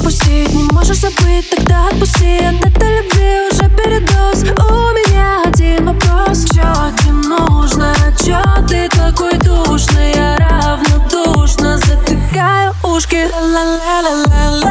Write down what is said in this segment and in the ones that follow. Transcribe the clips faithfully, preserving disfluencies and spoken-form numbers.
отпустить. Не можешь забыть, тогда отпусти. От этой любви уже передоз. У меня один вопрос: чё тебе нужно? Чё ты такой душный? Я равнодушно затыкаю ушки. Ла-ла-ла-ла-ла.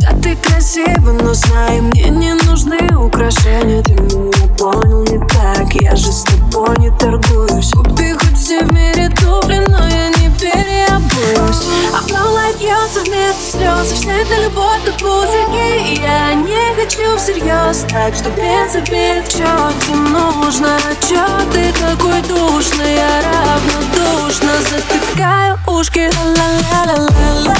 Да, ты красива, но знай, мне не нужны украшения. Ты меня понял не так, я же с тобой не торгуюсь. Будь ты хоть все в мире туфли, но я не переобуюсь. Обломлай бьется вместо слез, вся эта любовь до пузырьки. И я не хочу всерьез, так что без обид. Чё тебе нужно, чё ты такой душный? Я равнодушно затыкаю ушки. Ла-ла-ла-ла-ла.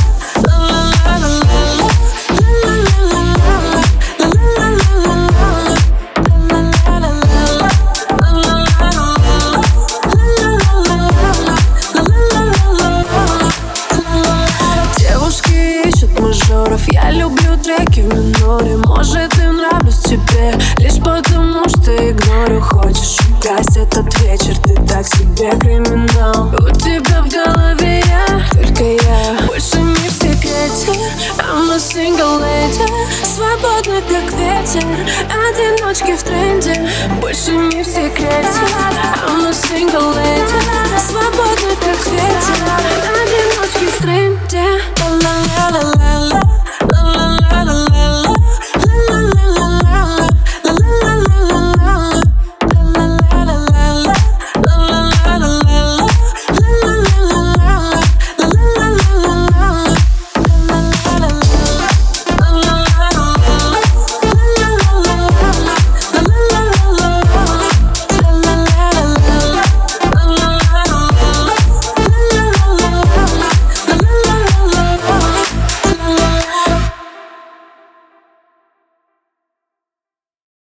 Я люблю треки в миноре. Может, и нравлюсь тебе лишь потому, что игнорю. Хочешь украсть этот вечер, ты так себе криминал. У тебя в голове я, только я, больше не в секрете. I'm a single lady, свободна как ветер, одиночки в тренде, больше не в секрете.